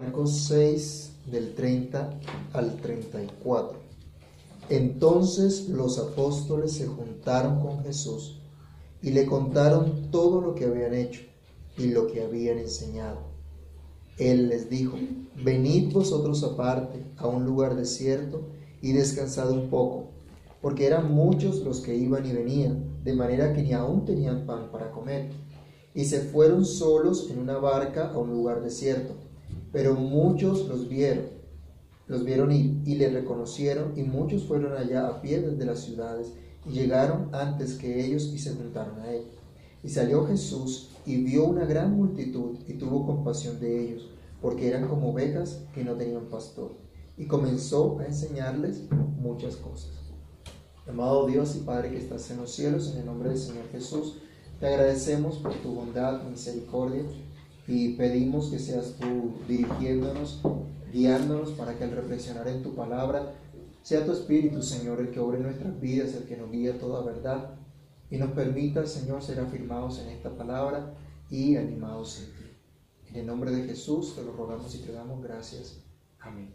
Marcos 6, del 30 al 34. Entonces los apóstoles se juntaron con Jesús y le contaron todo lo que habían hecho y lo que habían enseñado. Él les dijo: venid vosotros aparte a un lugar desierto y descansad un poco, porque eran muchos los que iban y venían, de manera que ni aún tenían pan para comer. Y se fueron solos en una barca a un lugar desierto. Pero muchos los vieron ir y le reconocieron, y muchos fueron allá a pie desde las ciudades y llegaron antes que ellos y se juntaron a él. Y salió Jesús y vio una gran multitud y tuvo compasión de ellos, porque eran como ovejas que no tenían pastor, y comenzó a enseñarles muchas cosas. Amado Dios y Padre que estás en los cielos, en el nombre del Señor Jesús, te agradecemos por tu bondad, misericordia, y pedimos que seas tú dirigiéndonos, guiándonos para que al reflexionar en tu palabra sea tu Espíritu, Señor, el que obre nuestras vidas, el que nos guíe a toda verdad y nos permita, Señor, ser afirmados en esta palabra y animados en ti. En el nombre de Jesús te lo rogamos y te damos gracias. Amén.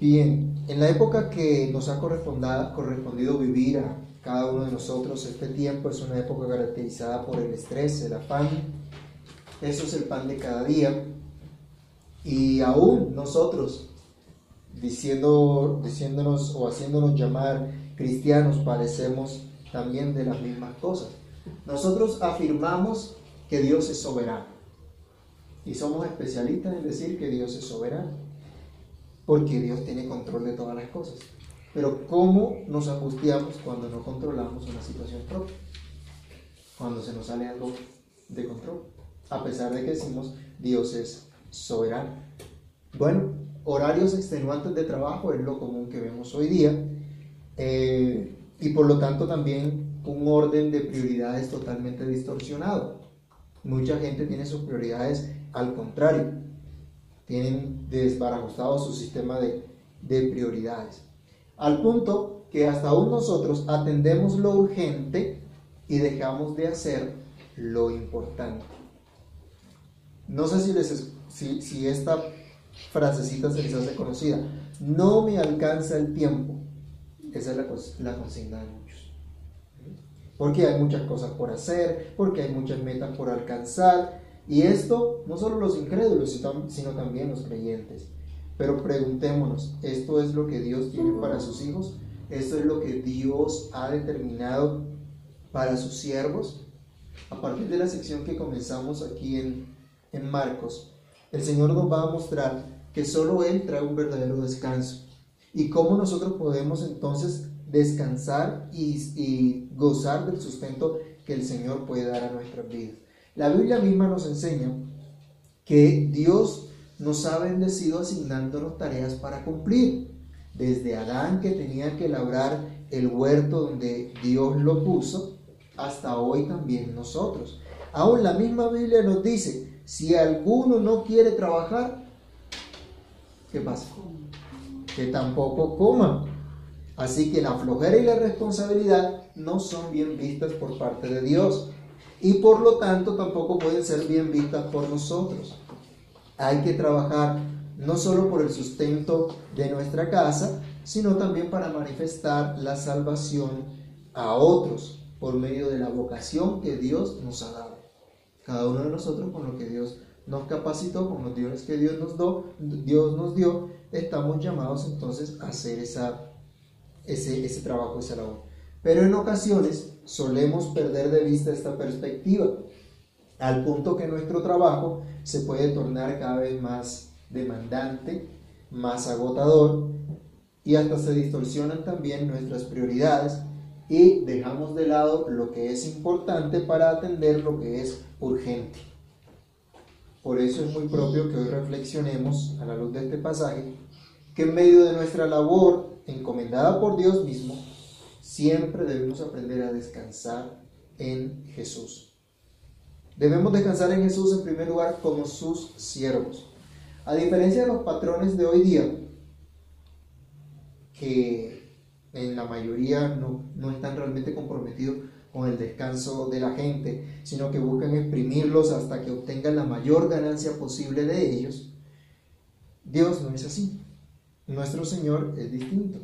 Bien, en la época que nos ha correspondido vivir a cada uno de nosotros, este tiempo es una época caracterizada por el estrés, el afán. Eso es el pan de cada día. Y aún nosotros, diciéndonos o haciéndonos llamar cristianos, padecemos también de las mismas cosas. Nosotros afirmamos que Dios es soberano. Y somos especialistas en decir que Dios es soberano, porque Dios tiene control de todas las cosas. Pero ¿cómo nos angustiamos cuando no controlamos una situación propia? Cuando se nos sale algo de control, a pesar de que decimos Dios es soberano. Bueno, horarios extenuantes de trabajo es lo común que vemos hoy día, y por lo tanto también un orden de prioridades totalmente distorsionado. Mucha gente tiene sus prioridades al contrario, tienen desbarajustado su sistema de prioridades, al punto que hasta aún nosotros atendemos lo urgente y dejamos de hacer lo importante. No sé si esta frasecita se les hace conocida. No me alcanza el tiempo. Esa es la consigna de muchos. Porque hay muchas cosas por hacer, porque hay muchas metas por alcanzar. Y esto no solo los incrédulos, sino también los creyentes. Pero preguntémonos, ¿esto es lo que Dios tiene para sus hijos? ¿Esto es lo que Dios ha determinado para sus siervos? A partir de la sección que comenzamos aquí en Marcos, el Señor nos va a mostrar que solo Él trae un verdadero descanso. Y cómo nosotros podemos entonces descansar y gozar del sustento que el Señor puede dar a nuestras vidas. La Biblia misma nos enseña que Dios nos ha bendecido asignándonos tareas para cumplir. Desde Adán, que tenía que labrar el huerto donde Dios lo puso, hasta hoy también nosotros. Aún la misma Biblia nos dice: si alguno no quiere trabajar, ¿qué pasa? Que tampoco coma. Así que la flojera y la responsabilidad no son bien vistas por parte de Dios, y por lo tanto tampoco pueden ser bien vistas por nosotros. Hay que trabajar no solo por el sustento de nuestra casa, sino también para manifestar la salvación a otros por medio de la vocación que Dios nos ha dado. Cada uno de nosotros, con lo que Dios nos capacitó, con los dones que Dios nos dio, estamos llamados entonces a hacer ese trabajo, esa labor. Pero en ocasiones solemos perder de vista esta perspectiva, al punto que nuestro trabajo se puede tornar cada vez más demandante, más agotador, y hasta se distorsionan también nuestras prioridades y dejamos de lado lo que es importante para atender lo que es urgente. Por eso es muy propio que hoy reflexionemos, a la luz de este pasaje, que en medio de nuestra labor encomendada por Dios mismo, siempre debemos aprender a descansar en Jesús. Debemos descansar en Jesús, en primer lugar, como sus siervos. A diferencia de los patrones de hoy día, que en la mayoría no están realmente comprometidos con el descanso de la gente, sino que buscan exprimirlos hasta que obtengan la mayor ganancia posible de ellos. Dios no es así. Nuestro Señor es distinto.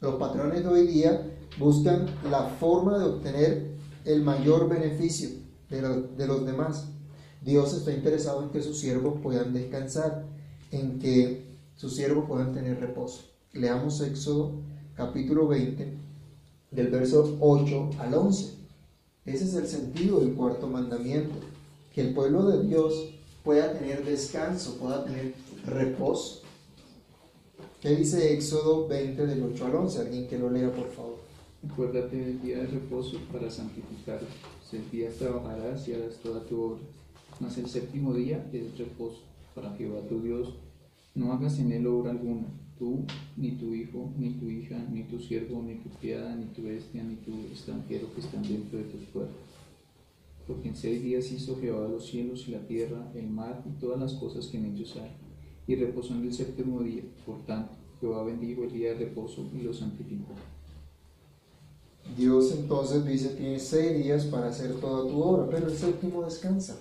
Los patrones de hoy día buscan la forma de obtener el mayor beneficio de los demás. Dios está interesado en que sus siervos puedan descansar, en que sus siervos puedan tener reposo. Leamos Éxodo capítulo 20, del verso 8 al 11. Ese es el sentido del cuarto mandamiento, que el pueblo de Dios pueda tener descanso, pueda tener reposo. ¿Qué dice Éxodo 20 del 8 al 11? Alguien que lo lea, por favor. Acuérdate del día de reposo para santificarlo. 6 días trabajarás y harás toda tu obra, mas el séptimo día es reposo para Jehová tu Dios. No hagas en él obra alguna, tú, ni tu hijo, ni tu hija, ni tu siervo, ni tu criada, ni tu bestia, ni tu extranjero que están dentro de tus puertas. Porque en 6 días hizo Jehová los cielos y la tierra, el mar y todas las cosas que en ellos hay, y reposó en el séptimo día. Por tanto, Jehová bendijo el día de reposo y lo santificó. Dios entonces dice: tienes 6 días para hacer toda tu obra, pero el séptimo descansa.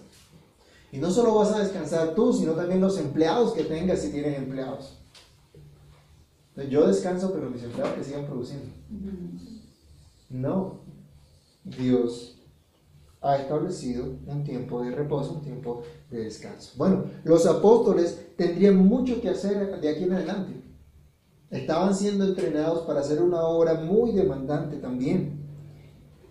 Y no solo vas a descansar tú, sino también los empleados que tengas, si tienen empleados. Yo descanso, pero mis empleados que sigan produciendo. No. Dios ha establecido un tiempo de reposo, un tiempo de descanso. Bueno, los apóstoles tendrían mucho que hacer de aquí en adelante. Estaban siendo entrenados para hacer una obra muy demandante también.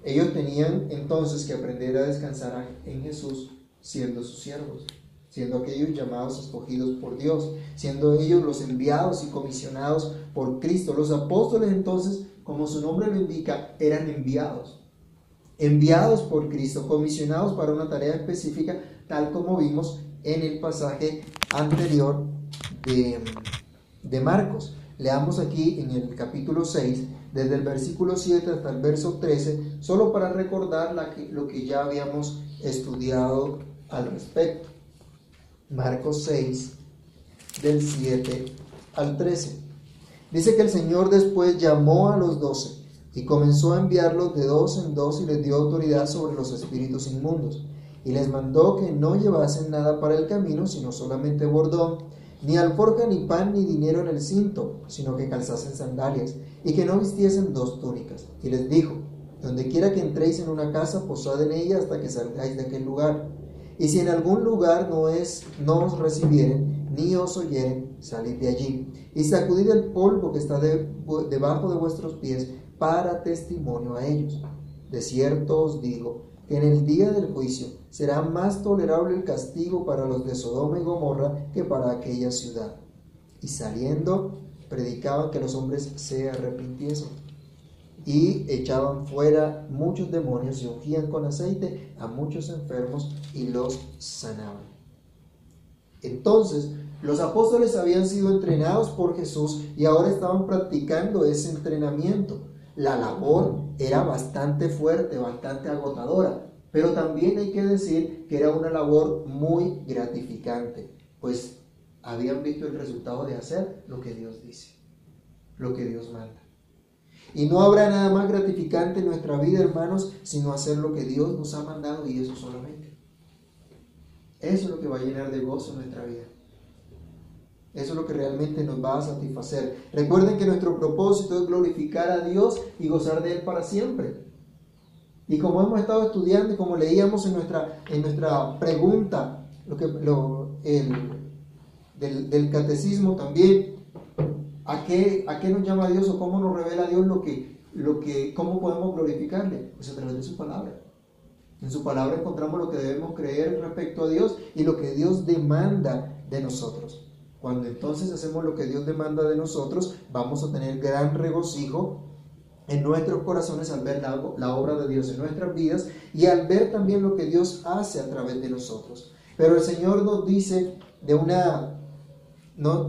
Ellos tenían entonces que aprender a descansar en Jesús, siendo sus siervos, siendo aquellos llamados, escogidos por Dios, siendo ellos los enviados y comisionados por Cristo. Los apóstoles entonces, como su nombre lo indica, eran enviados por Cristo, comisionados para una tarea específica, tal como vimos en el pasaje anterior de Marcos. Leamos aquí en el capítulo 6, desde el versículo 7 hasta el verso 13, solo para recordar lo que ya habíamos estudiado al respecto. Marcos 6, del 7 al 13. Dice que el Señor después llamó a los 12 y comenzó a enviarlos de 2 en 2 y les dio autoridad sobre los espíritus inmundos. Y les mandó que no llevasen nada para el camino, sino solamente bordón, ni alforja, ni pan, ni dinero en el cinto, sino que calzasen sandalias y que no vistiesen 2 túnicas. Y les dijo: donde quiera que entréis en una casa, posad en ella hasta que salgáis de aquel lugar. Y si en algún lugar no os recibieren, ni os oyeren, salid de allí, y sacudid el polvo que está debajo de vuestros pies para testimonio a ellos. De cierto os digo que en el día del juicio será más tolerable el castigo para los de Sodoma y Gomorra que para aquella ciudad. Y saliendo, predicaban que los hombres se arrepintiesen. Y echaban fuera muchos demonios y ungían con aceite a muchos enfermos y los sanaban. Entonces, los apóstoles habían sido entrenados por Jesús y ahora estaban practicando ese entrenamiento. La labor era bastante fuerte, bastante agotadora, pero también hay que decir que era una labor muy gratificante, pues habían visto el resultado de hacer lo que Dios dice, lo que Dios manda. Y no habrá nada más gratificante en nuestra vida, hermanos, sino hacer lo que Dios nos ha mandado, y eso solamente. Eso es lo que va a llenar de gozo nuestra vida. Eso es lo que realmente nos va a satisfacer. Recuerden que nuestro propósito es glorificar a Dios y gozar de Él para siempre. Y como hemos estado estudiando y como leíamos en nuestra pregunta del catecismo también, ¿A qué nos llama Dios o cómo nos revela Dios cómo podemos glorificarle? Pues a través de su palabra. En su palabra encontramos lo que debemos creer respecto a Dios y lo que Dios demanda de nosotros. Cuando entonces hacemos lo que Dios demanda de nosotros, vamos a tener gran regocijo en nuestros corazones al ver la obra de Dios en nuestras vidas y al ver también lo que Dios hace a través de nosotros. Pero el Señor nos dice No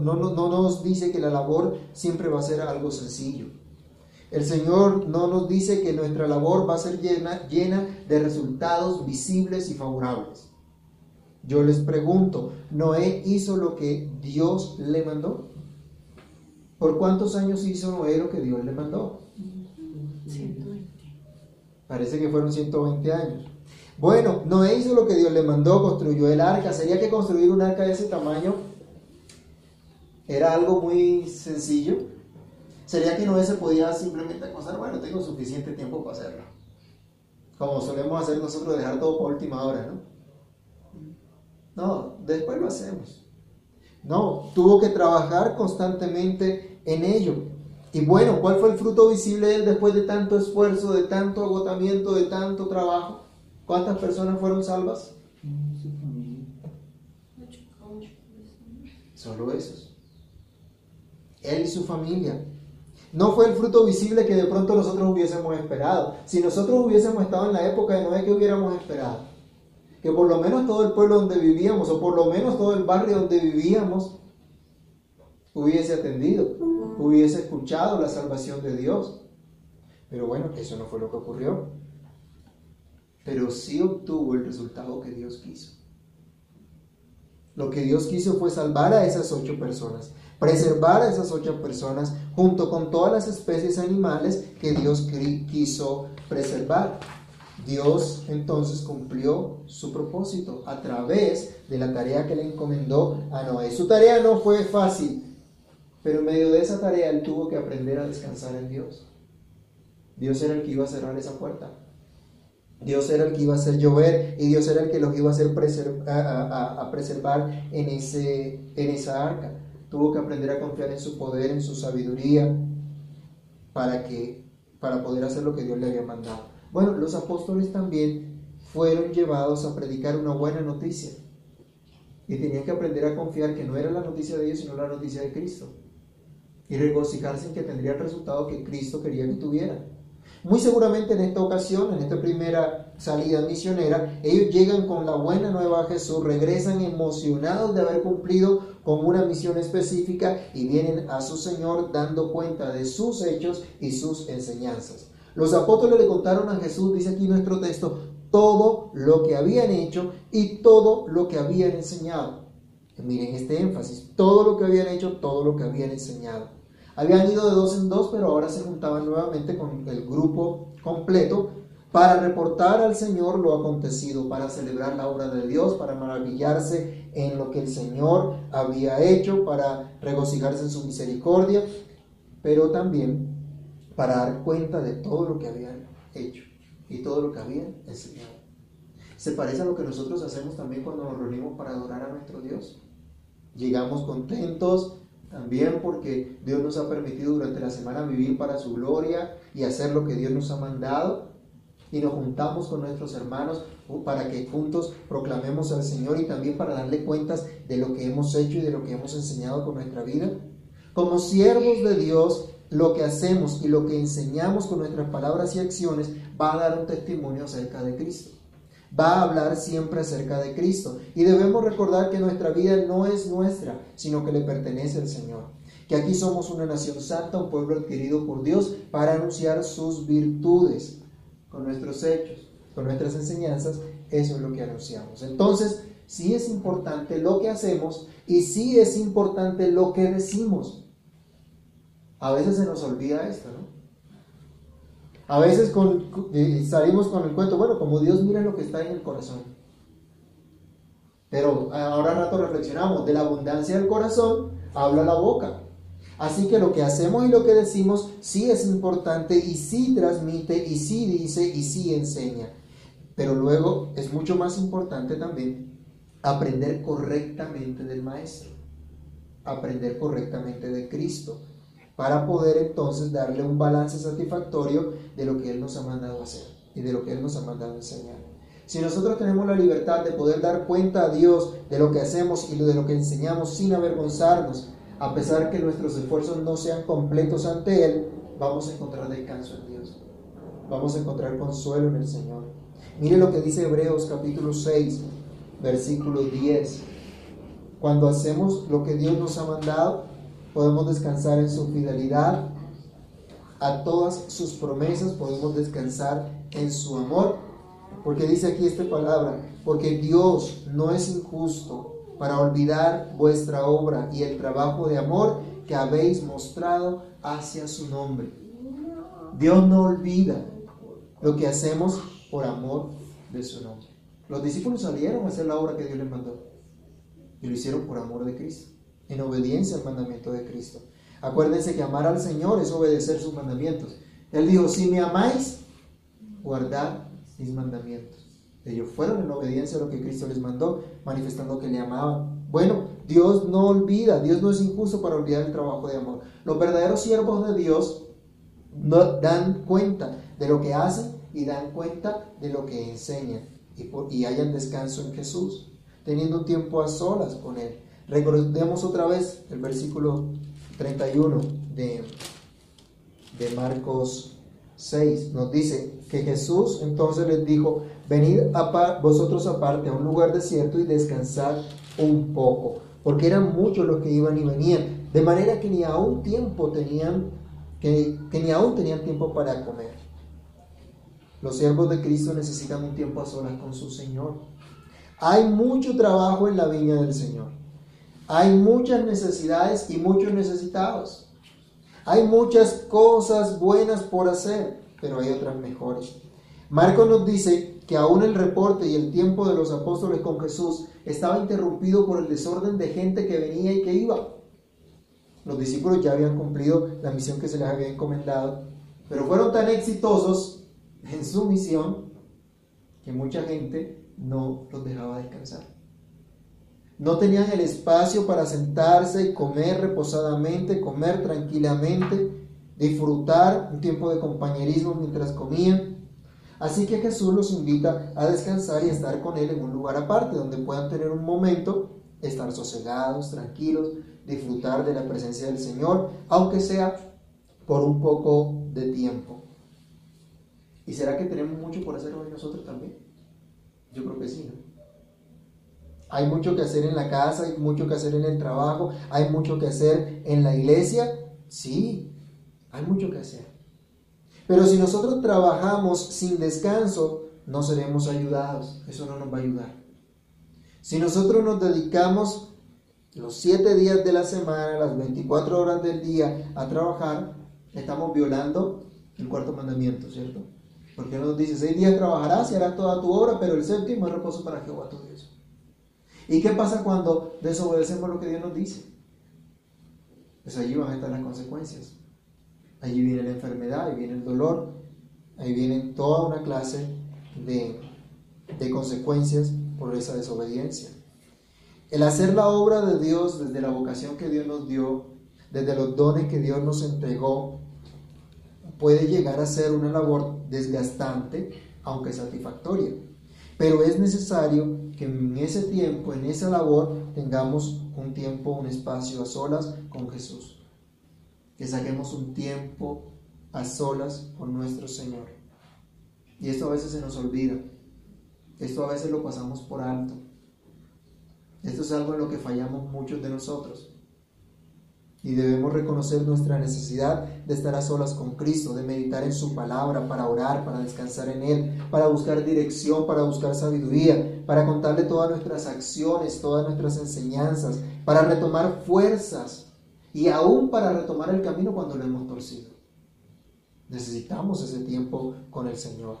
nos dice que la labor siempre va a ser algo sencillo. El Señor no nos dice que nuestra labor va a ser llena de resultados visibles y favorables. Yo les pregunto, ¿Noé hizo lo que Dios le mandó? ¿Por cuántos años hizo Noé lo que Dios le mandó? 120. Parece que fueron 120 años. Bueno, Noé hizo lo que Dios le mandó, construyó el arca. ¿Sería que construir un arca de ese tamaño era algo muy sencillo? ¿Sería que Noé se podía simplemente acostar? Bueno, tengo suficiente tiempo para hacerlo. Como solemos hacer nosotros, dejar todo para última hora, ¿no? No, después lo hacemos. No, tuvo que trabajar constantemente en ello. Y bueno, ¿cuál fue el fruto visible de él después de tanto esfuerzo, de tanto agotamiento, de tanto trabajo? ¿Cuántas personas fueron salvas? Solo esos. Él y su familia. No fue el fruto visible que de pronto nosotros hubiésemos esperado. Si nosotros hubiésemos estado en la época de Noé, ¿qué hubiéramos esperado? Que por lo menos todo el pueblo donde vivíamos, o por lo menos todo el barrio donde vivíamos, hubiese atendido, hubiese escuchado la salvación de Dios. Pero bueno, eso no fue lo que ocurrió. Pero sí obtuvo el resultado que Dios quiso. Lo que Dios quiso fue salvar a esas 8 personas, preservar a esas 8 personas, junto con todas las especies animales que Dios quiso preservar. Dios entonces cumplió su propósito a través de la tarea que le encomendó a Noé. Su tarea no fue fácil, pero en medio de esa tarea él tuvo que aprender a descansar en Dios. Dios era el que iba a cerrar esa puerta. Dios era el que iba a hacer llover y Dios era el que los iba a hacer preservar en esa arca. Tuvo que aprender a confiar en su poder, en su sabiduría, para poder hacer lo que Dios le había mandado. Bueno, los apóstoles también fueron llevados a predicar una buena noticia. Y tenían que aprender a confiar que no era la noticia de ellos, sino la noticia de Cristo. Y regocijarse en que tendría el resultado que Cristo quería que tuviera. Muy seguramente en esta ocasión, en esta primera salida misionera, ellos llegan con la buena nueva a Jesús, regresan emocionados de haber cumplido con una misión específica y vienen a su Señor dando cuenta de sus hechos y sus enseñanzas. Los apóstoles le contaron a Jesús, dice aquí nuestro texto, todo lo que habían hecho y todo lo que habían enseñado. Miren este énfasis, todo lo que habían hecho, todo lo que habían enseñado. Habían ido de 2 en 2, pero ahora se juntaban nuevamente con el grupo completo para reportar al Señor lo acontecido, para celebrar la obra de Dios, para maravillarse en lo que el Señor había hecho, para regocijarse en su misericordia, pero también para dar cuenta de todo lo que habían hecho y todo lo que habían enseñado. Se parece a lo que nosotros hacemos también cuando nos reunimos para adorar a nuestro Dios. Llegamos contentos también porque Dios nos ha permitido durante la semana vivir para su gloria y hacer lo que Dios nos ha mandado, y nos juntamos con nuestros hermanos para que juntos proclamemos al Señor y también para darle cuentas de lo que hemos hecho y de lo que hemos enseñado con nuestra vida. Como siervos de Dios, lo que hacemos y lo que enseñamos con nuestras palabras y acciones va a dar un testimonio acerca de Cristo. Va a hablar siempre acerca de Cristo. Y debemos recordar que nuestra vida no es nuestra, sino que le pertenece al Señor. Que aquí somos una nación santa, un pueblo adquirido por Dios para anunciar sus virtudes. Con nuestros hechos, con nuestras enseñanzas, eso es lo que anunciamos. Entonces, sí es importante lo que hacemos y sí es importante lo que decimos. A veces se nos olvida esto, ¿no? A veces salimos con el cuento, bueno, como Dios mira lo que está en el corazón. Pero ahora rato reflexionamos, de la abundancia del corazón habla la boca. Así que lo que hacemos y lo que decimos sí es importante y sí transmite y sí dice y sí enseña. Pero luego es mucho más importante también aprender correctamente del Maestro, aprender correctamente de Cristo, para poder entonces darle un balance satisfactorio de lo que Él nos ha mandado hacer y de lo que Él nos ha mandado enseñar. Si nosotros tenemos la libertad de poder dar cuenta a Dios de lo que hacemos y de lo que enseñamos sin avergonzarnos, a pesar que nuestros esfuerzos no sean completos ante Él, vamos a encontrar descanso en Dios, vamos a encontrar consuelo en el Señor. Mire lo que dice Hebreos capítulo 6, versículo 10. Cuando hacemos lo que Dios nos ha mandado, podemos descansar en su fidelidad, a todas sus promesas, podemos descansar en su amor, porque dice aquí esta palabra, porque Dios no es injusto para olvidar vuestra obra y el trabajo de amor que habéis mostrado hacia su nombre. Dios no olvida lo que hacemos por amor de su nombre. Los discípulos salieron a hacer la obra que Dios les mandó y lo hicieron por amor de Cristo, en obediencia al mandamiento de Cristo. Acuérdense que amar al Señor es obedecer sus mandamientos. Él dijo, si me amáis, guardad mis mandamientos. Ellos fueron en obediencia a lo que Cristo les mandó, manifestando que le amaban. Bueno, Dios no olvida, Dios no es injusto para olvidar el trabajo de amor. Los verdaderos siervos de Dios no dan cuenta de lo que hacen y dan cuenta de lo que enseñan y hallan descanso en Jesús, teniendo un tiempo a solas con Él. Recordemos otra vez el versículo 31 de Marcos 6. Nos dice que Jesús entonces les dijo, venid vosotros aparte a un lugar desierto y descansad un poco, porque eran muchos los que iban y venían, de manera que ni aún tenían tiempo para comer. Los siervos de Cristo necesitan un tiempo a solas con su Señor. Hay mucho trabajo en la viña del Señor. Hay muchas necesidades y muchos necesitados. Hay muchas cosas buenas por hacer, pero hay otras mejores. Marcos nos dice que aún el reporte y el tiempo de los apóstoles con Jesús estaba interrumpido por el desorden de gente que venía y que iba. Los discípulos ya habían cumplido la misión que se les había encomendado, pero fueron tan exitosos en su misión que mucha gente no los dejaba descansar. No tenían el espacio para sentarse, comer reposadamente, comer tranquilamente, disfrutar un tiempo de compañerismo mientras comían. Así que Jesús los invita a descansar y a estar con Él en un lugar aparte, donde puedan tener un momento, estar sosegados, tranquilos, disfrutar de la presencia del Señor, aunque sea por un poco de tiempo. ¿Y será que tenemos mucho por hacer hoy nosotros también? Yo creo que sí, ¿no? Hay mucho que hacer en la casa, hay mucho que hacer en el trabajo, hay mucho que hacer en la iglesia. Sí, hay mucho que hacer. Pero si nosotros trabajamos sin descanso, no seremos ayudados. Eso no nos va a ayudar. Si nosotros nos dedicamos los 7 días de la semana, las 24 horas del día a trabajar, estamos violando el cuarto mandamiento, ¿cierto? Porque nos dice, 6 días trabajarás y harás toda tu obra, pero el séptimo es reposo para Jehová tu Dios. ¿Y qué pasa cuando desobedecemos lo que Dios nos dice? Pues allí van a estar las consecuencias. Allí viene la enfermedad, ahí viene el dolor, ahí viene toda una clase de consecuencias por esa desobediencia. El hacer la obra de Dios desde la vocación que Dios nos dio, desde los dones que Dios nos entregó, puede llegar a ser una labor desgastante, aunque satisfactoria. Pero es necesario que en ese tiempo, en esa labor, tengamos un tiempo, un espacio a solas con Jesús. Que saquemos un tiempo a solas con nuestro Señor. Y esto a veces se nos olvida. Esto a veces lo pasamos por alto. Esto es algo en lo que fallamos muchos de nosotros. Y debemos reconocer nuestra necesidad de estar a solas con Cristo, de meditar en su palabra, para orar, para descansar en Él, para buscar dirección, para buscar sabiduría, para contarle todas nuestras acciones, todas nuestras enseñanzas, para retomar fuerzas y aún para retomar el camino cuando lo hemos torcido. Necesitamos ese tiempo con el Señor.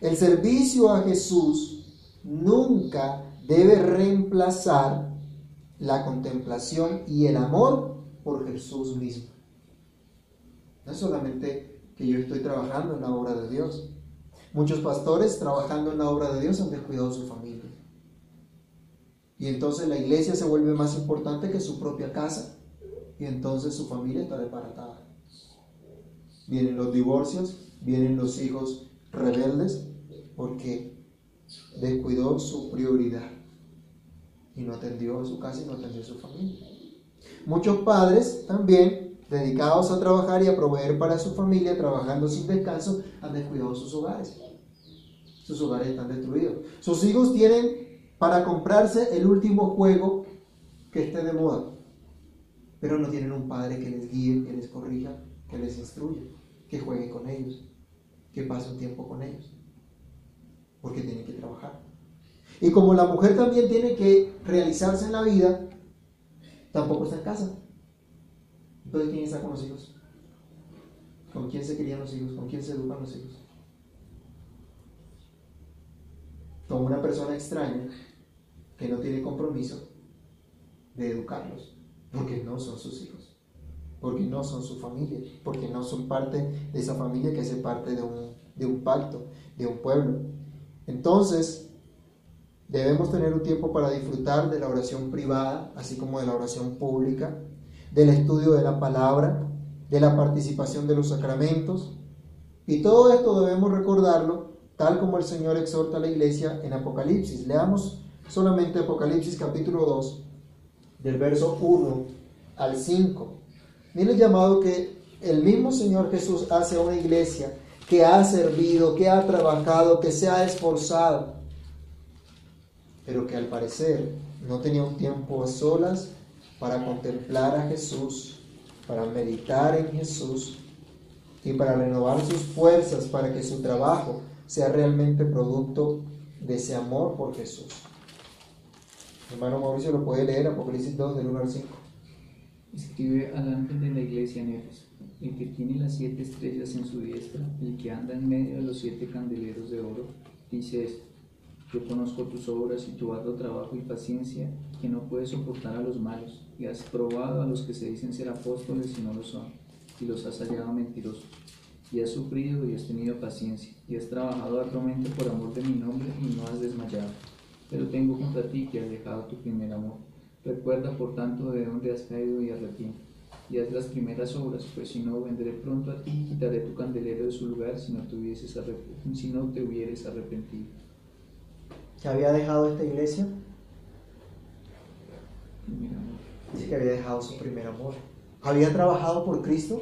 El servicio a Jesús nunca debe reemplazar la contemplación y el amor por Jesús mismo. No es solamente que yo estoy trabajando en la obra de Dios. Muchos pastores trabajando en la obra de Dios han descuidado su familia. Y entonces la iglesia se vuelve más importante que su propia casa. Y entonces su familia está desbaratada. Vienen los divorcios, vienen los hijos rebeldes, porque descuidó su prioridad. Y no atendió a su casa y no atendió a su familia. Muchos padres también, dedicados a trabajar y a proveer para su familia, trabajando sin descanso, han descuidado sus hogares. Sus hogares están destruidos. Sus hijos tienen para comprarse el último juego que esté de moda, pero no tienen un padre que les guíe, que les corrija, que les instruya, que juegue con ellos, que pase un tiempo con ellos, porque tienen que trabajar. Y como la mujer también tiene que realizarse en la vida, tampoco está en casa. Entonces, ¿quién está con los hijos? ¿Con quién se crían los hijos? ¿Con quién se educan los hijos? con una persona extraña que no tiene compromiso de educarlos, porque no son sus hijos, porque no son su familia, porque no son parte de esa familia que hace parte de un pacto, de un pueblo. Entonces, debemos tener un tiempo para disfrutar de la oración privada, así como de la oración pública, del estudio de la palabra, de la participación de los sacramentos, y todo esto debemos recordarlo, tal como el Señor exhorta a la iglesia en Apocalipsis. Leamos solamente Apocalipsis capítulo 2, del verso 1 al 5. Mira el llamado que el mismo Señor Jesús hace a una iglesia que ha servido, que ha trabajado, que se ha esforzado, pero que al parecer no tenía un tiempo a solas para contemplar a Jesús, para meditar en Jesús y para renovar sus fuerzas para que su trabajo sea realmente producto de ese amor por Jesús. Hermano Mauricio, ¿lo puede leer? Apocalipsis 2, del 1 al 5. Escribe al ángel de la iglesia en Éfeso, el que tiene las 7 estrellas en su diestra, el que anda en medio de los 7 candeleros de oro, dice esto: yo conozco tus obras y tu arduo trabajo y paciencia, que no puedes soportar a los malos, y has probado a los que se dicen ser apóstoles y no lo son, y los has hallado mentirosos, y has sufrido y has tenido paciencia, y has trabajado arduamente por amor de mi nombre y no has desmayado. Pero tengo contra ti que has dejado tu primer amor. Recuerda por tanto de dónde has caído y arrepiente, y haz las primeras obras, pues si no vendré pronto a ti y quitaré tu candelero de su lugar si no te hubieres arrepentido. ¿Qué había dejado esta iglesia? Primer amor. Dice que había dejado su primer amor. ¿Había trabajado por Cristo?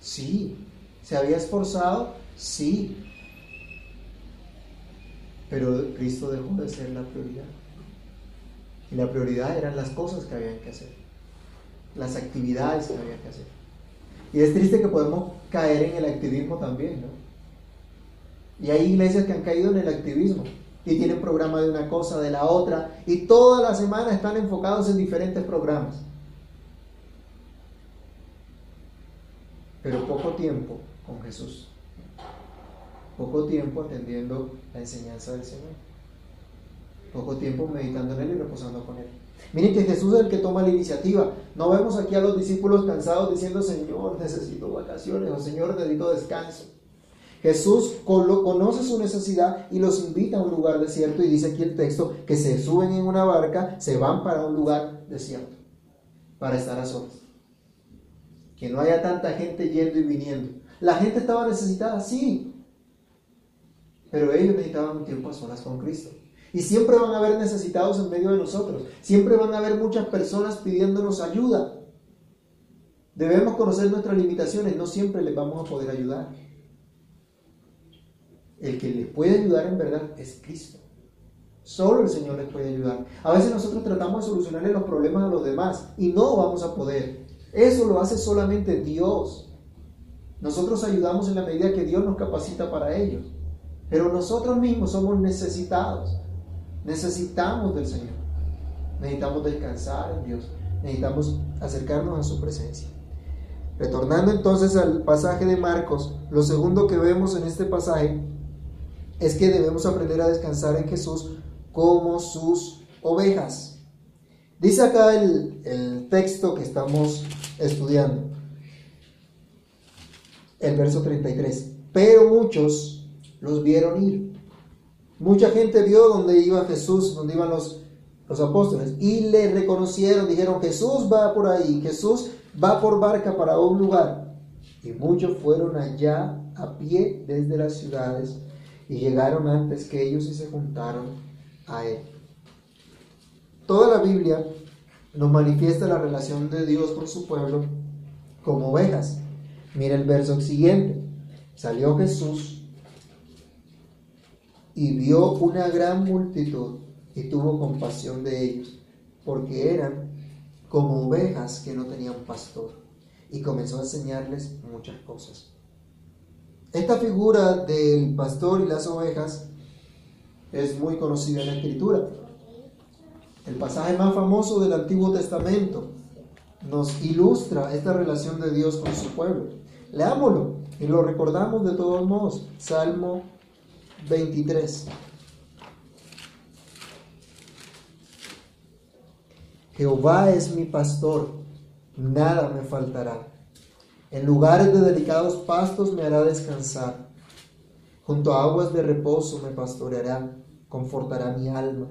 Sí. ¿Se había esforzado? Sí. Pero Cristo dejó de ser la prioridad. Y la prioridad eran las cosas que habían que hacer, las actividades que había que hacer. Y es triste que podemos caer en el activismo también, ¿no? Y hay iglesias que han caído en el activismo y tienen programa de una cosa, de la otra, y toda la semana están enfocados en diferentes programas, pero poco tiempo con Jesús, poco tiempo atendiendo la enseñanza del Señor, poco tiempo meditando en Él y reposando con Él. Miren que Jesús es el que toma la iniciativa. No vemos aquí a los discípulos cansados diciendo: Señor, necesito vacaciones, o Señor, necesito descanso. Jesús conoce su necesidad y los invita a un lugar desierto, y dice aquí el texto que se suben en una barca, se van para un lugar desierto para estar a solas, que no haya tanta gente yendo y viniendo. La gente estaba necesitada, sí, pero ellos necesitaban un tiempo a solas con Cristo. Y siempre van a haber necesitados en medio de nosotros. Siempre van a haber muchas personas pidiéndonos ayuda. Debemos conocer nuestras limitaciones. No siempre les vamos a poder ayudar. El que les puede ayudar en verdad es Cristo. Solo el Señor les puede ayudar. A veces nosotros tratamos de solucionarle los problemas a los demás y no vamos a poder. Eso lo hace solamente Dios. Nosotros ayudamos en la medida que Dios nos capacita para ello. Pero nosotros mismos somos necesitados. Necesitamos del Señor, necesitamos descansar en Dios, necesitamos acercarnos a su presencia. Retornando entonces al pasaje de Marcos, lo segundo que vemos en este pasaje es que debemos aprender a descansar en Jesús como sus ovejas. Dice acá el texto que estamos estudiando, el verso 33, pero muchos los vieron ir. Mucha gente vio dónde iba Jesús, dónde iban los apóstoles, y le reconocieron, dijeron: Jesús va por ahí, Jesús va por barca para un lugar. Y muchos fueron allá a pie desde las ciudades y llegaron antes que ellos y se juntaron a él. Toda la Biblia nos manifiesta la relación de Dios con su pueblo como ovejas. Mira el verso siguiente: salió Jesús y vio una gran multitud y tuvo compasión de ellos, porque eran como ovejas que no tenían pastor, y comenzó a enseñarles muchas cosas. Esta figura del pastor y las ovejas es muy conocida en la Escritura. El pasaje más famoso del Antiguo Testamento nos ilustra esta relación de Dios con su pueblo. Leámoslo y lo recordamos de todos modos. Salmo 23. Jehová es mi pastor, nada me faltará. En lugares de delicados pastos me hará descansar. Junto a aguas de reposo me pastoreará, confortará mi alma.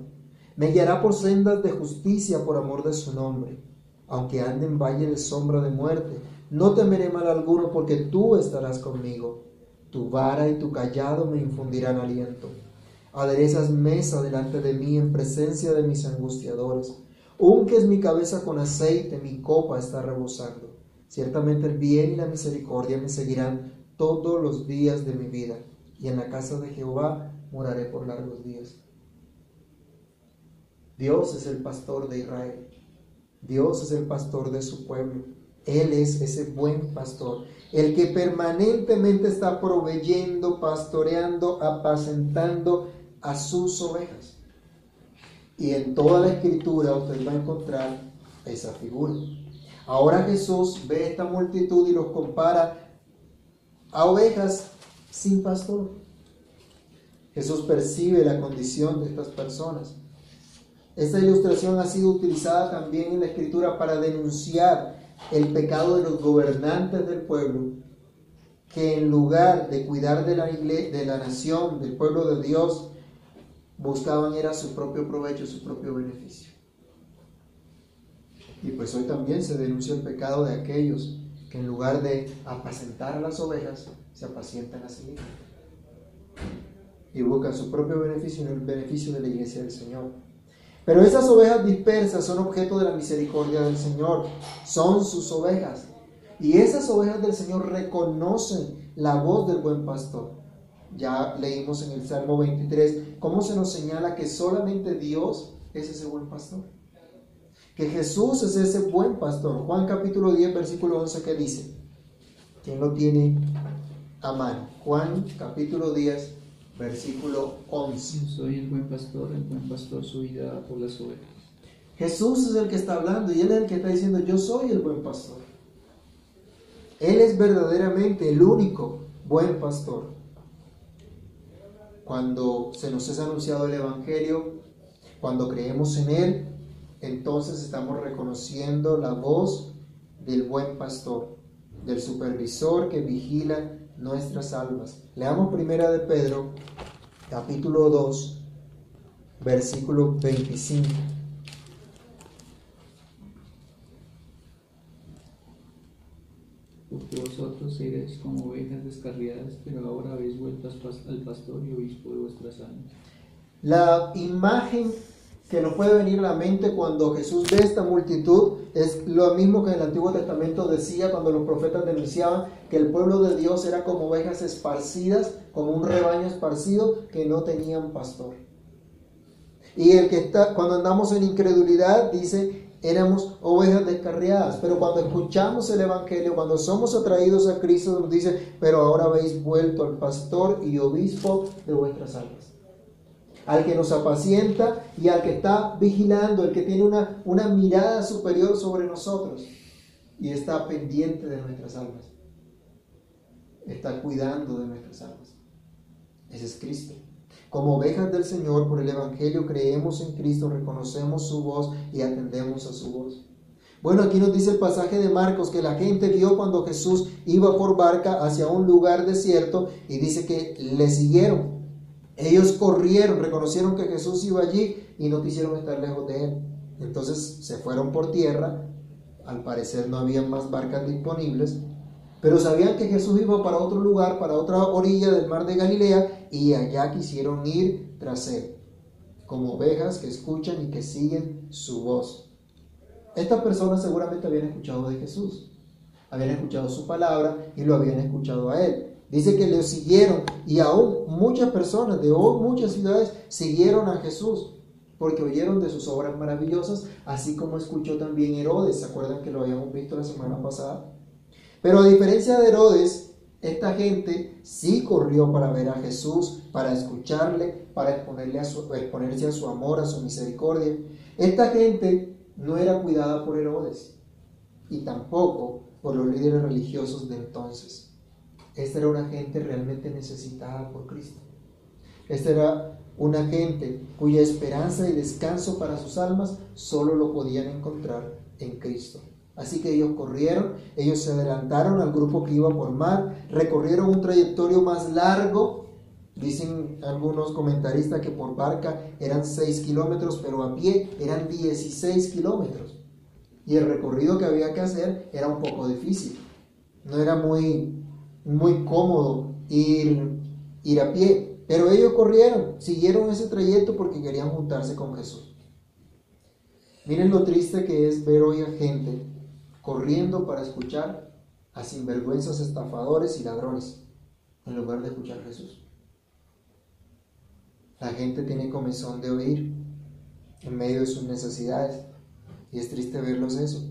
Me guiará por sendas de justicia por amor de su nombre. Aunque ande en valle de sombra de muerte, no temeré mal alguno, porque tú estarás conmigo. Tu vara y tu cayado me infundirán aliento. Aderezas mesa delante de mí en presencia de mis angustiadores. Unques mi cabeza con aceite, mi copa está rebosando. Ciertamente el bien y la misericordia me seguirán todos los días de mi vida, y en la casa de Jehová moraré por largos días. Dios es el pastor de Israel. Dios es el pastor de su pueblo. Él es ese buen pastor, el que permanentemente está proveyendo, pastoreando, apacentando a sus ovejas. Y en toda la Escritura usted va a encontrar esa figura. Ahora Jesús ve esta multitud y los compara a ovejas sin pastor. Jesús percibe la condición de estas personas. Esta ilustración ha sido utilizada también en la Escritura para denunciar el pecado de los gobernantes del pueblo, que en lugar de cuidar de la nación, del pueblo de Dios, buscaban era su propio provecho, su propio beneficio. Y pues hoy también se denuncia el pecado de aquellos que en lugar de apacentar a las ovejas, se apacientan a sí mismos y buscan su propio beneficio en el beneficio de la iglesia del Señor. Pero esas ovejas dispersas son objeto de la misericordia del Señor. Son sus ovejas. Y esas ovejas del Señor reconocen la voz del buen pastor. Ya leímos en el Salmo 23 cómo se nos señala que solamente Dios es ese buen pastor. Que Jesús es ese buen pastor. Juan capítulo 10, versículo 11, ¿qué dice? ¿Quién lo tiene a mano? Juan capítulo 10. Versículo 11. Soy el buen pastor su vida por las ovejas. Jesús es el que está hablando y Él es el que está diciendo: yo soy el buen pastor. Él es verdaderamente el único buen pastor. Cuando se nos es anunciado el Evangelio, cuando creemos en Él, entonces estamos reconociendo la voz del buen pastor, del supervisor que vigila nuestras almas. Leamos primera de Pedro, capítulo 2, versículo 25. Porque vosotros seréis como ovejas descarriadas, pero ahora habéis vuelto al pastor y obispo de vuestras almas. La imagen que nos puede venir a la mente cuando Jesús ve esta multitud es lo mismo que en el Antiguo Testamento decía cuando los profetas denunciaban que el pueblo de Dios era como ovejas esparcidas, como un rebaño esparcido que no tenían pastor. Y el que está, cuando andamos en incredulidad, dice, éramos ovejas descarriadas. Pero cuando escuchamos el Evangelio, cuando somos atraídos a Cristo, nos dice, pero ahora habéis vuelto al pastor y obispo de vuestras almas. Al que nos apacienta y al que está vigilando, el que tiene una mirada superior sobre nosotros y está pendiente de nuestras almas, está cuidando de nuestras almas. Ese es Cristo. Como ovejas del Señor, por el Evangelio creemos en Cristo, reconocemos su voz y atendemos a su voz. Bueno, aquí nos dice el pasaje de Marcos que la gente vio cuando Jesús iba por barca hacia un lugar desierto y dice que le siguieron. Ellos corrieron, reconocieron que Jesús iba allí y no quisieron estar lejos de Él. Entonces se fueron por tierra, al parecer no había más barcas disponibles, pero sabían que Jesús iba para otro lugar, para otra orilla del mar de Galilea, y allá quisieron ir tras Él, como ovejas que escuchan y que siguen su voz. Estas personas seguramente habían escuchado de Jesús, habían escuchado su palabra y lo habían escuchado a Él. Dice que le siguieron y aún muchas personas de muchas ciudades siguieron a Jesús porque oyeron de sus obras maravillosas, así como escuchó también Herodes. ¿Se acuerdan que lo habíamos visto la semana pasada? Pero a diferencia de Herodes, esta gente sí corrió para ver a Jesús, para escucharle, para exponerse a su amor, a su misericordia. Esta gente no era cuidada por Herodes y tampoco por los líderes religiosos de entonces. Esta era una gente realmente necesitada por Cristo. Esta era una gente cuya esperanza y descanso para sus almas solo lo podían encontrar en Cristo. Así que ellos corrieron, ellos se adelantaron al grupo que iba por mar, recorrieron un trayectorio más largo. Dicen algunos comentaristas que por barca eran 6 kilómetros, pero a pie eran 16 kilómetros. Y el recorrido que había que hacer era un poco difícil. No era muy cómodo ir a pie. Pero ellos corrieron, siguieron ese trayecto porque querían juntarse con Jesús. Miren lo triste que es ver hoy a gente corriendo para escuchar a sinvergüenzas, estafadores y ladrones, en lugar de escuchar a Jesús. La gente tiene comezón de oír en medio de sus necesidades, y es triste verlos eso.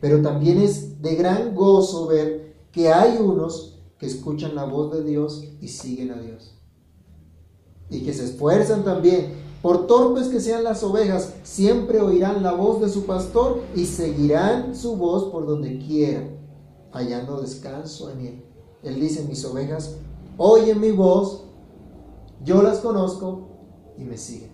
Pero también es de gran gozo ver que hay unos que escuchan la voz de Dios y siguen a Dios, y que se esfuerzan también. Por torpes que sean las ovejas, siempre oirán la voz de su pastor y seguirán su voz por donde quiera, hallando descanso en él. Él dice: mis ovejas oyen mi voz, yo las conozco y me siguen.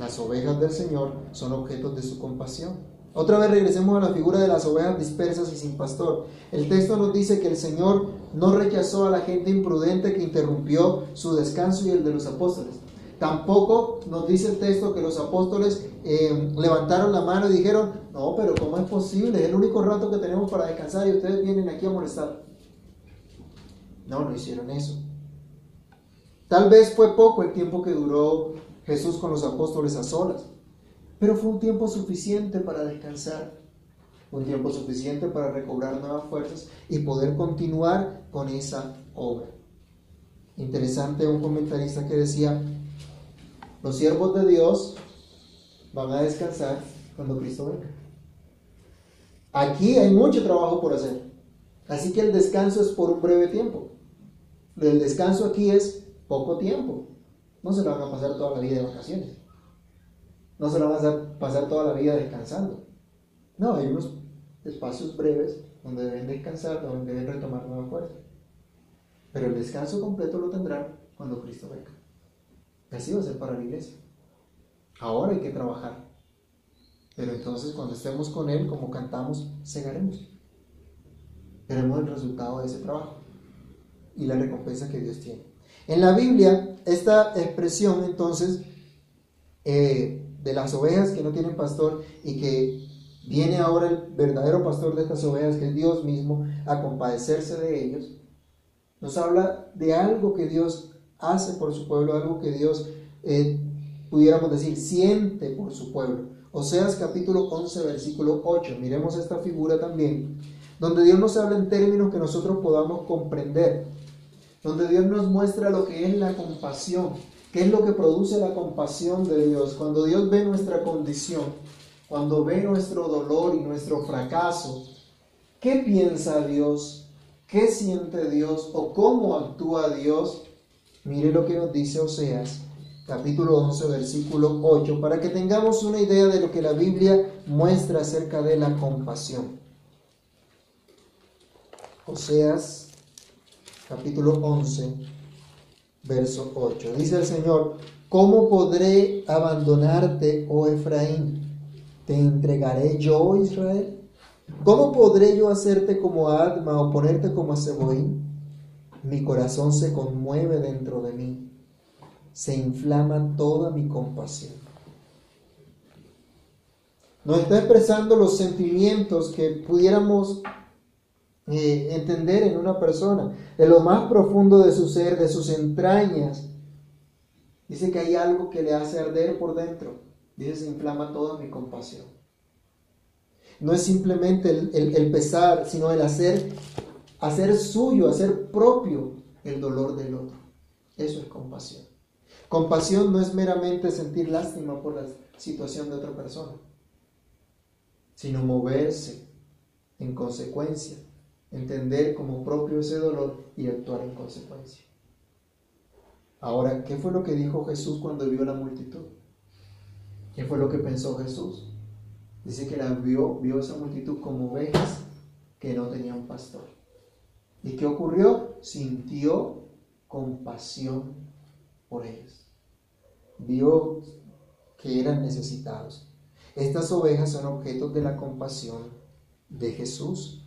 Las ovejas del Señor son objetos de su compasión. Otra vez regresemos a la figura de las ovejas dispersas y sin pastor. El texto nos dice que el Señor no rechazó a la gente imprudente que interrumpió su descanso y el de los apóstoles. Tampoco nos dice el texto que los apóstoles levantaron la mano y dijeron: no, pero ¿cómo es posible? Es el único rato que tenemos para descansar y ustedes vienen aquí a molestar. No hicieron eso. Tal vez fue poco el tiempo que duró Jesús con los apóstoles a solas, pero fue un tiempo suficiente para descansar, un tiempo suficiente para recobrar nuevas fuerzas y poder continuar con esa obra. Interesante, un comentarista que decía: los siervos de Dios van a descansar cuando Cristo venga. Aquí hay mucho trabajo por hacer, así que el descanso es por un breve tiempo. El descanso aquí es poco tiempo. No se la van a pasar toda la vida de vacaciones. No se la van a pasar toda la vida descansando. No, hay unos espacios breves donde deben descansar, donde deben retomar nueva fuerza. Pero el descanso completo lo tendrán cuando Cristo venga. Así va a ser para la iglesia. Ahora hay que trabajar. Pero entonces, cuando estemos con Él, como cantamos, segaremos. Veremos el resultado de ese trabajo y la recompensa que Dios tiene. En la Biblia, esta expresión, entonces, de las ovejas que no tienen pastor y que viene ahora el verdadero pastor de estas ovejas, que es Dios mismo, a compadecerse de ellos, nos habla de algo que Dios hace por su pueblo, algo que Dios, pudiéramos decir, siente por su pueblo. Oseas capítulo 11, versículo 8. Miremos esta figura también, donde Dios nos habla en términos que nosotros podamos comprender, donde Dios nos muestra lo que es la compasión. ¿Qué es lo que produce la compasión de Dios? Cuando Dios ve nuestra condición, cuando ve nuestro dolor y nuestro fracaso, ¿qué piensa Dios? ¿Qué siente Dios? ¿O cómo actúa Dios? Mire lo que nos dice Oseas, capítulo 11, versículo 8, para que tengamos una idea de lo que la Biblia muestra acerca de la compasión. Oseas, capítulo 11, verso 8. Dice el Señor: ¿cómo podré abandonarte, oh Efraín? ¿Te entregaré yo, oh Israel? ¿Cómo podré yo hacerte como Adma o ponerte como a Seboín? Mi corazón se conmueve dentro de mí, se inflama toda mi compasión. Nos está expresando los sentimientos que pudiéramos entender en una persona, de lo más profundo de su ser, de sus entrañas. Dice que hay algo que le hace arder por dentro. Dice: se inflama toda mi compasión. No es simplemente el pesar, sino el hacer suyo, hacer propio el dolor del otro. Eso es compasión. Compasión no es meramente sentir lástima por la situación de otra persona, sino moverse en consecuencia, entender como propio ese dolor y actuar en consecuencia. Ahora, ¿qué fue lo que dijo Jesús cuando vio a la multitud? ¿Qué fue lo que pensó Jesús? Dice que vio esa multitud como ovejas que no tenían pastor. ¿Y qué ocurrió? Sintió compasión por ellos. Vio que eran necesitados. Estas ovejas son objetos de la compasión de Jesús.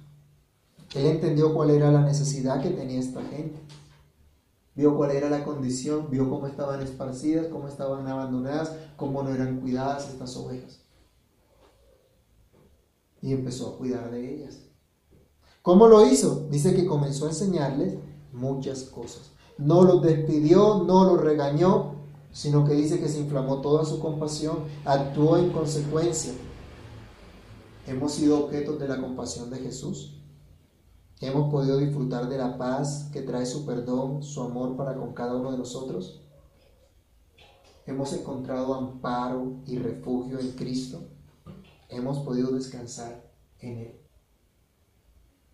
Él entendió cuál era la necesidad que tenía esta gente. Vio cuál era la condición, vio cómo estaban esparcidas, cómo estaban abandonadas, cómo no eran cuidadas estas ovejas. Y empezó a cuidar de ellas. ¿Cómo lo hizo? Dice que comenzó a enseñarles muchas cosas. No los despidió, no los regañó, sino que dice que se inflamó toda su compasión, actuó en consecuencia. Hemos sido objetos de la compasión de Jesús. ¿Hemos podido disfrutar de la paz que trae su perdón, su amor para con cada uno de nosotros? ¿Hemos encontrado amparo y refugio en Cristo? ¿Hemos podido descansar en Él?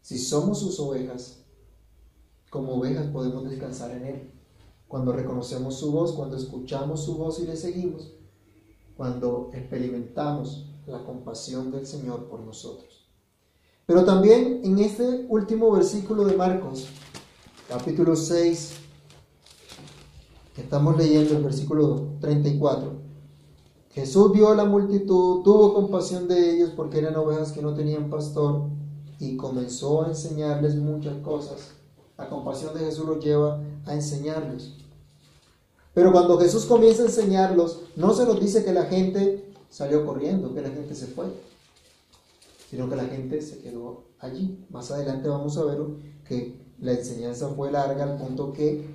Si somos sus ovejas, como ovejas podemos descansar en Él. Cuando reconocemos su voz, cuando escuchamos su voz y le seguimos, cuando experimentamos la compasión del Señor por nosotros. Pero también en este último versículo de Marcos, capítulo 6, que estamos leyendo el versículo 34. Jesús vio a la multitud, tuvo compasión de ellos porque eran ovejas que no tenían pastor y comenzó a enseñarles muchas cosas. La compasión de Jesús los lleva a enseñarlos. Pero cuando Jesús comienza a enseñarlos, no se nos dice que la gente salió corriendo, que la gente se fue, sino que la gente se quedó allí. Más adelante vamos a ver que la enseñanza fue larga al punto que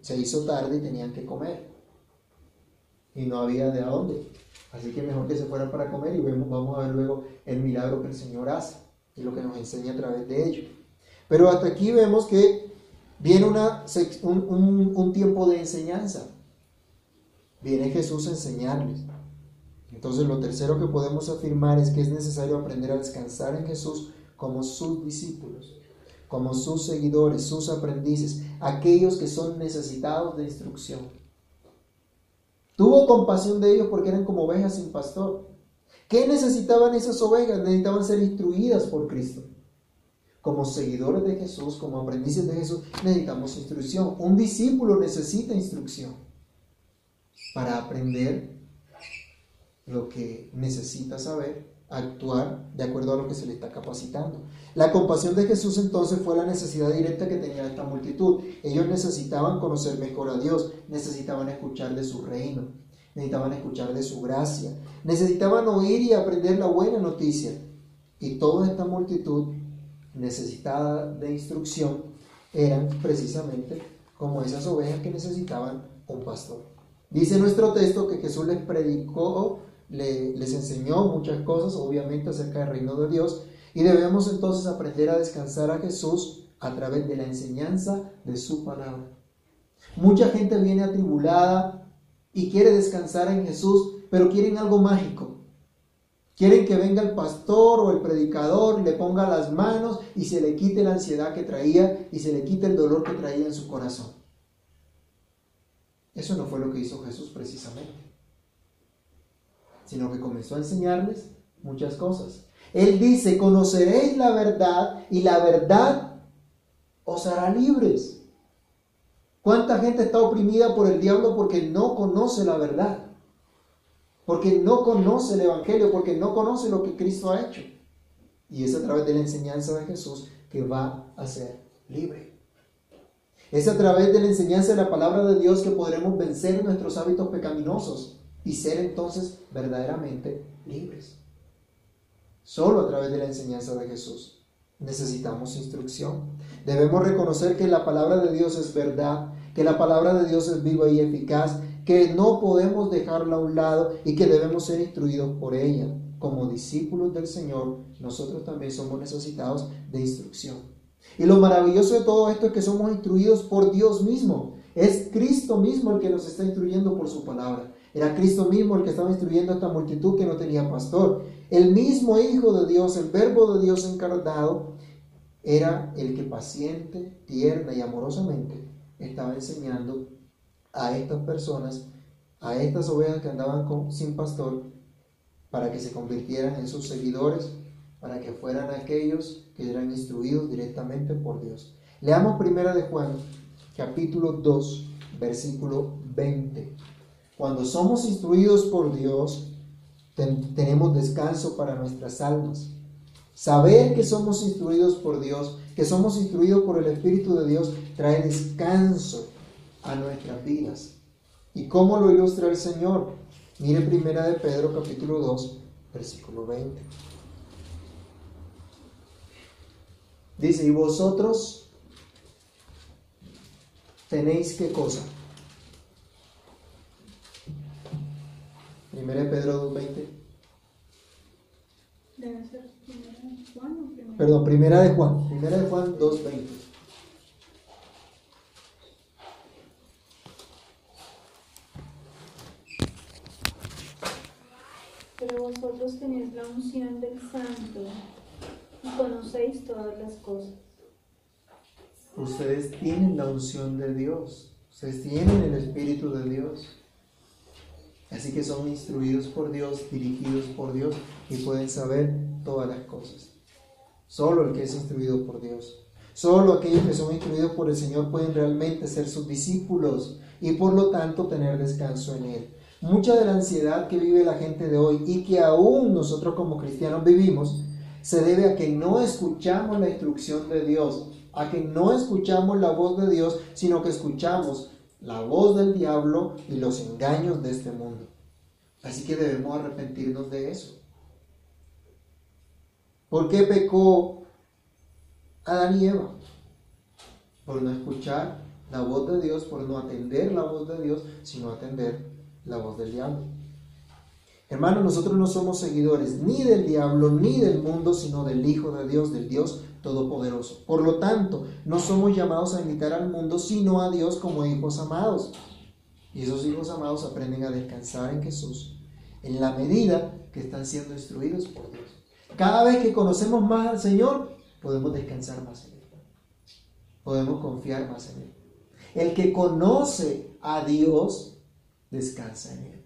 se hizo tarde y tenían que comer. Y no había de a dónde. Así que mejor que se fueran para comer y vamos a ver luego el milagro que el Señor hace y lo que nos enseña a través de ello. Pero hasta aquí vemos que viene un tiempo de enseñanza. Viene Jesús a enseñarles. Entonces lo tercero que podemos afirmar es que es necesario aprender a descansar en Jesús como sus discípulos, como sus seguidores, sus aprendices, aquellos que son necesitados de instrucción. Tuvo compasión de ellos porque eran como ovejas sin pastor. ¿Qué necesitaban esas ovejas? Necesitaban ser instruidas por Cristo. Como seguidores de Jesús, como aprendices de Jesús, necesitamos instrucción. Un discípulo necesita instrucción para aprender lo que necesita saber, actuar de acuerdo a lo que se le está capacitando. La compasión de Jesús entonces fue la necesidad directa que tenía esta multitud. Ellos necesitaban conocer mejor a Dios, necesitaban escuchar de su reino, necesitaban escuchar de su gracia, necesitaban oír y aprender la buena noticia. Y toda esta multitud necesitada de instrucción eran precisamente como esas ovejas que necesitaban un pastor. Dice nuestro texto que Jesús les predicó, les enseñó muchas cosas, obviamente acerca del reino de Dios, y debemos entonces aprender a descansar a Jesús a través de la enseñanza de su palabra. Mucha gente viene atribulada y quiere descansar en Jesús, pero quieren algo mágico. Quieren que venga el pastor o el predicador, le ponga las manos y se le quite la ansiedad que traía y se le quite el dolor que traía en su corazón. Eso no fue lo que hizo Jesús precisamente, sino que comenzó a enseñarles muchas cosas. Él dice, conoceréis la verdad y la verdad os hará libres. ¿Cuánta gente está oprimida por el diablo porque no conoce la verdad? Porque no conoce el evangelio, porque no conoce lo que Cristo ha hecho. Y es a través de la enseñanza de Jesús que va a ser libre. Es a través de la enseñanza de la palabra de Dios que podremos vencer nuestros hábitos pecaminosos y ser entonces verdaderamente libres. Solo a través de la enseñanza de Jesús necesitamos instrucción. Debemos reconocer que la palabra de Dios es verdad, que la palabra de Dios es viva y eficaz, que no podemos dejarla a un lado y que debemos ser instruidos por ella. Como discípulos del Señor, nosotros también somos necesitados de instrucción. Y lo maravilloso de todo esto es que somos instruidos por Dios mismo. Es Cristo mismo el que nos está instruyendo por su palabra. Era Cristo mismo el que estaba instruyendo a esta multitud que no tenía pastor. El mismo Hijo de Dios, el Verbo de Dios encarnado, era el que paciente, tierna y amorosamente estaba enseñando a estas personas, a estas ovejas que andaban sin pastor, para que se convirtieran en sus seguidores, para que fueran aquellos que eran instruidos directamente por Dios. Leamos 1 de Juan, capítulo 2, versículo 20. Cuando somos instruidos por Dios, tenemos descanso para nuestras almas. Saber que somos instruidos por Dios, que somos instruidos por el Espíritu de Dios, trae descanso a nuestras vidas. ¿Y cómo lo ilustra el Señor? Mire 1 de Pedro capítulo 2, versículo 20. Dice, ¿y vosotros tenéis qué cosa? 1 de Pedro 2, 20. Debe ser primera de Juan o primera. Perdón, primera de Juan 2:20. Pero vosotros tenéis la unción del Santo y conocéis todas las cosas. Ustedes tienen la unción de Dios, ustedes tienen el Espíritu de Dios. Así que son instruidos por Dios, dirigidos por Dios y pueden saber todas las cosas. Solo el que es instruido por Dios. Solo aquellos que son instruidos por el Señor pueden realmente ser sus discípulos y por lo tanto tener descanso en Él. Mucha de la ansiedad que vive la gente de hoy y que aún nosotros como cristianos vivimos, se debe a que no escuchamos la instrucción de Dios, a que no escuchamos la voz de Dios, sino que escuchamos la voz del diablo y los engaños de este mundo. Así que debemos arrepentirnos de eso. ¿Por qué pecó Adán y Eva? Por no escuchar la voz de Dios, por no atender la voz de Dios, sino atender la voz del diablo. Hermanos, nosotros no somos seguidores ni del diablo ni del mundo, sino del Hijo de Dios, del Dios Todopoderoso. Por lo tanto, no somos llamados a imitar al mundo, sino a Dios como hijos amados. Y esos hijos amados aprenden a descansar en Jesús, en la medida que están siendo instruidos por Dios. Cada vez que conocemos más al Señor, podemos descansar más en Él. Podemos confiar más en Él. El que conoce a Dios, descansa en Él.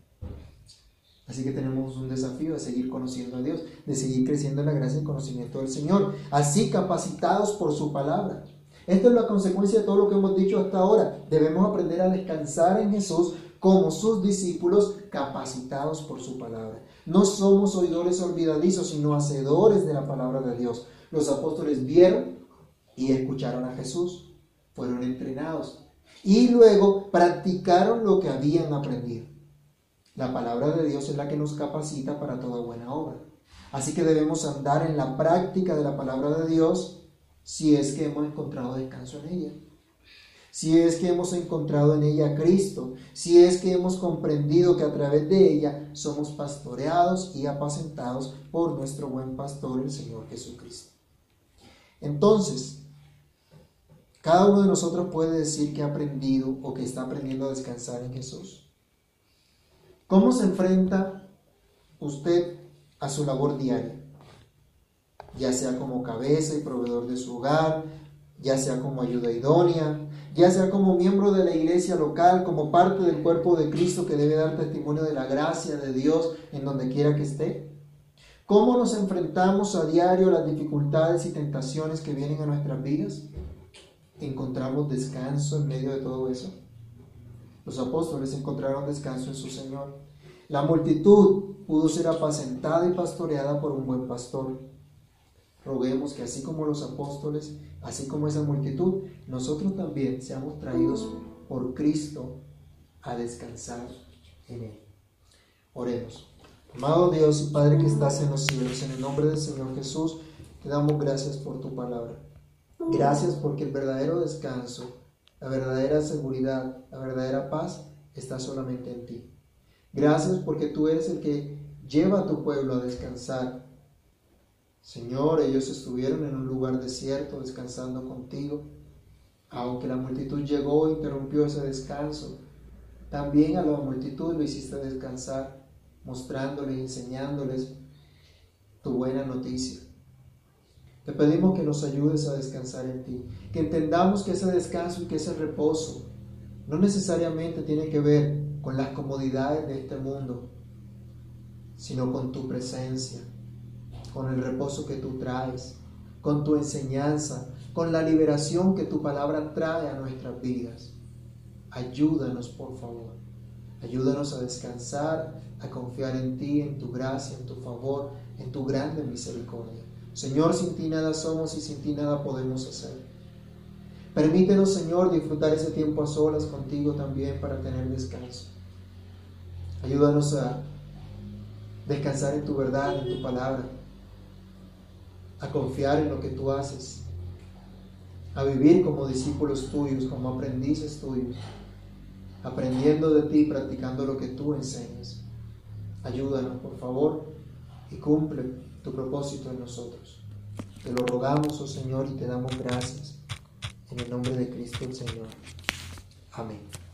Así que tenemos un desafío de seguir conociendo a Dios, de seguir creciendo en la gracia y conocimiento del Señor, así capacitados por su palabra. Esta es la consecuencia de todo lo que hemos dicho hasta ahora. Debemos aprender a descansar en Jesús como sus discípulos capacitados por su palabra. No somos oidores olvidadizos, sino hacedores de la palabra de Dios. Los apóstoles vieron y escucharon a Jesús, fueron entrenados y luego practicaron lo que habían aprendido. La palabra de Dios es la que nos capacita para toda buena obra. Así que debemos andar en la práctica de la palabra de Dios si es que hemos encontrado descanso en ella. Si es que hemos encontrado en ella a Cristo. Si es que hemos comprendido que a través de ella somos pastoreados y apacentados por nuestro buen pastor, el Señor Jesucristo. Entonces, cada uno de nosotros puede decir que ha aprendido o que está aprendiendo a descansar en Jesús. ¿Cómo se enfrenta usted a su labor diaria? Ya sea como cabeza y proveedor de su hogar, ya sea como ayuda idónea, ya sea como miembro de la iglesia local, como parte del cuerpo de Cristo que debe dar testimonio de la gracia de Dios en donde quiera que esté. ¿Cómo nos enfrentamos a diario a las dificultades y tentaciones que vienen a nuestras vidas? ¿Encontramos descanso en medio de todo eso? Los apóstoles encontraron descanso en su Señor. La multitud pudo ser apacentada y pastoreada por un buen pastor. Roguemos que así como los apóstoles, así como esa multitud, nosotros también seamos traídos por Cristo a descansar en Él. Oremos. Amado Dios y Padre que estás en los cielos, en el nombre del Señor Jesús, te damos gracias por tu palabra. Gracias porque el verdadero descanso, la verdadera seguridad, la verdadera paz está solamente en ti. Gracias porque tú eres el que lleva a tu pueblo a descansar. Señor, ellos estuvieron en un lugar desierto descansando contigo. Aunque la multitud llegó e interrumpió ese descanso, también a la multitud lo hiciste descansar, mostrándoles, enseñándoles tu buena noticia. Te pedimos que nos ayudes a descansar en ti, que entendamos que ese descanso y que ese reposo no necesariamente tiene que ver con las comodidades de este mundo, sino con tu presencia, con el reposo que tú traes, con tu enseñanza, con la liberación que tu palabra trae a nuestras vidas. Ayúdanos, por favor. Ayúdanos a descansar, a confiar en ti, en tu gracia, en tu favor, en tu grande misericordia. Señor, sin ti nada somos y sin ti nada podemos hacer. Permítenos, Señor, disfrutar ese tiempo a solas contigo también para tener descanso. Ayúdanos a descansar en tu verdad, en tu palabra, a confiar en lo que tú haces, a vivir como discípulos tuyos, como aprendices tuyos, aprendiendo de ti, practicando lo que tú enseñas. Ayúdanos, por favor, y cumple tu propósito en nosotros. Te lo rogamos, oh Señor, y te damos gracias. En el nombre de Cristo el Señor. Amén.